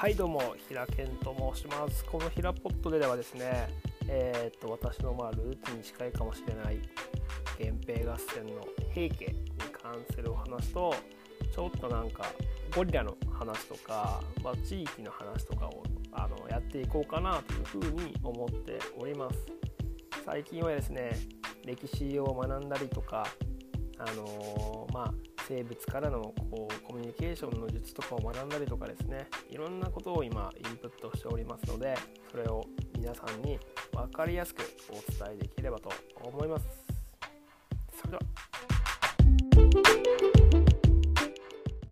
はいどうも、平健と申します。この平ポッドではですね、私のルーツに近いかもしれない源平合戦の平家に関するお話と、ちょっとゴリラの話とか、地域の話とかをやっていこうかなというふうに思っております。最近はですね、歴史を学んだりとか、生物からのコミュニケーションの術とかを学んだりとかですね、いろんなことを今インプットしておりますので、それを皆さんに分かりやすくお伝えできればと思います。それでは。